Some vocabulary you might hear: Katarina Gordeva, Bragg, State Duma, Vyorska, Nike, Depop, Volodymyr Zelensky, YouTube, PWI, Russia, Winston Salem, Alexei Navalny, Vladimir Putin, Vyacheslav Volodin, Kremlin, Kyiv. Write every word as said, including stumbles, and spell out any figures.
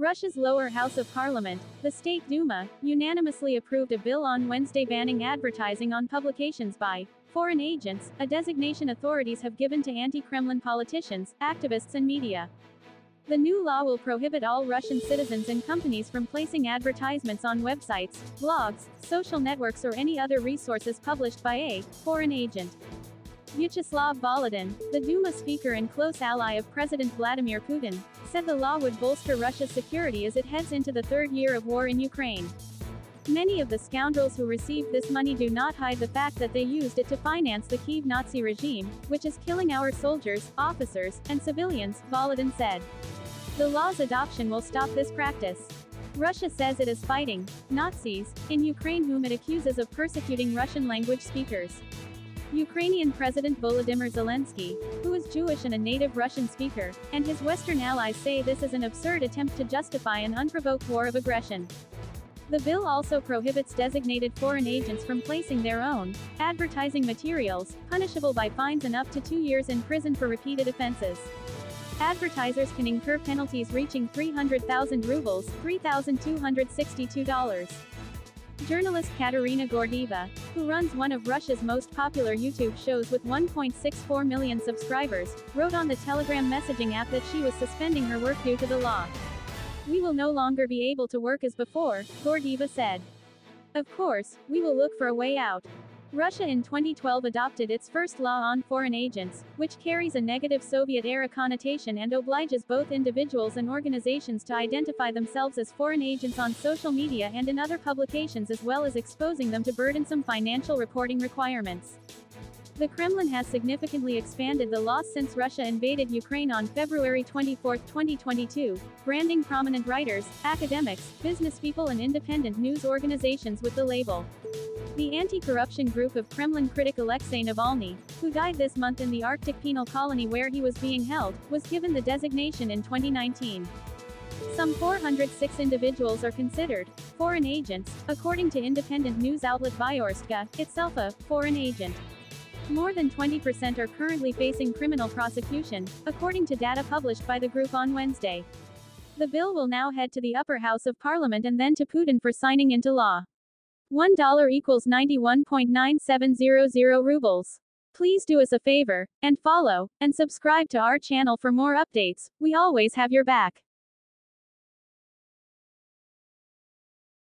Russia's lower house of parliament, the State Duma, unanimously approved a bill on Wednesday banning advertising on publications by foreign agents, a designation authorities have given to anti-Kremlin politicians, activists and media. The new law will prohibit all Russian citizens and companies from placing advertisements on websites, blogs, social networks or any other resources published by a foreign agent. Vyacheslav Volodin, the Duma speaker and close ally of President Vladimir Putin, said the law would bolster Russia's security as it heads into the third year of war in Ukraine. Many of the scoundrels who received this money do not hide the fact that they used it to finance the Kyiv Nazi regime, which is killing our soldiers, officers, and civilians, Volodin said. The law's adoption will stop this practice. Russia says it is fighting Nazis in Ukraine, whom it accuses of persecuting Russian-language speakers. Ukrainian President Volodymyr Zelensky, who is Jewish and a native Russian speaker, and his Western allies say this is an absurd attempt to justify an unprovoked war of aggression. The bill also prohibits designated foreign agents from placing their own advertising materials, punishable by fines and up to two years in prison for repeated offenses. Advertisers can incur penalties reaching three hundred thousand rubles, three thousand two hundred sixty-two dollars. Journalist Katarina Gordeva, who runs one of Russia's most popular YouTube shows with one point six four million subscribers, wrote on the Telegram messaging app that she was suspending her work due to the law. "We will no longer be able to work as before," Gordeva said. "Of course, we will look for a way out." Russia in twenty twelve adopted its first law on foreign agents, which carries a negative Soviet-era connotation and obliges both individuals and organizations to identify themselves as foreign agents on social media and in other publications, as well as exposing them to burdensome financial reporting requirements. The Kremlin has significantly expanded the law since Russia invaded Ukraine on February twenty-fourth, twenty twenty-two, branding prominent writers, academics, businesspeople and independent news organizations with the label. The anti-corruption group of Kremlin critic Alexei Navalny, who died this month in the Arctic penal colony where he was being held, was given the designation in twenty nineteen. Some four hundred six individuals are considered foreign agents, according to independent news outlet Vyorska, itself a foreign agent. More than twenty percent are currently facing criminal prosecution, according to data published by the group on Wednesday. The bill will now head to the upper house of parliament and then to Putin for signing into law. one dollar equals ninety-one point nine seven zero zero rubles. Please do us a favor, and follow, and subscribe to our channel for more updates. We always have your back.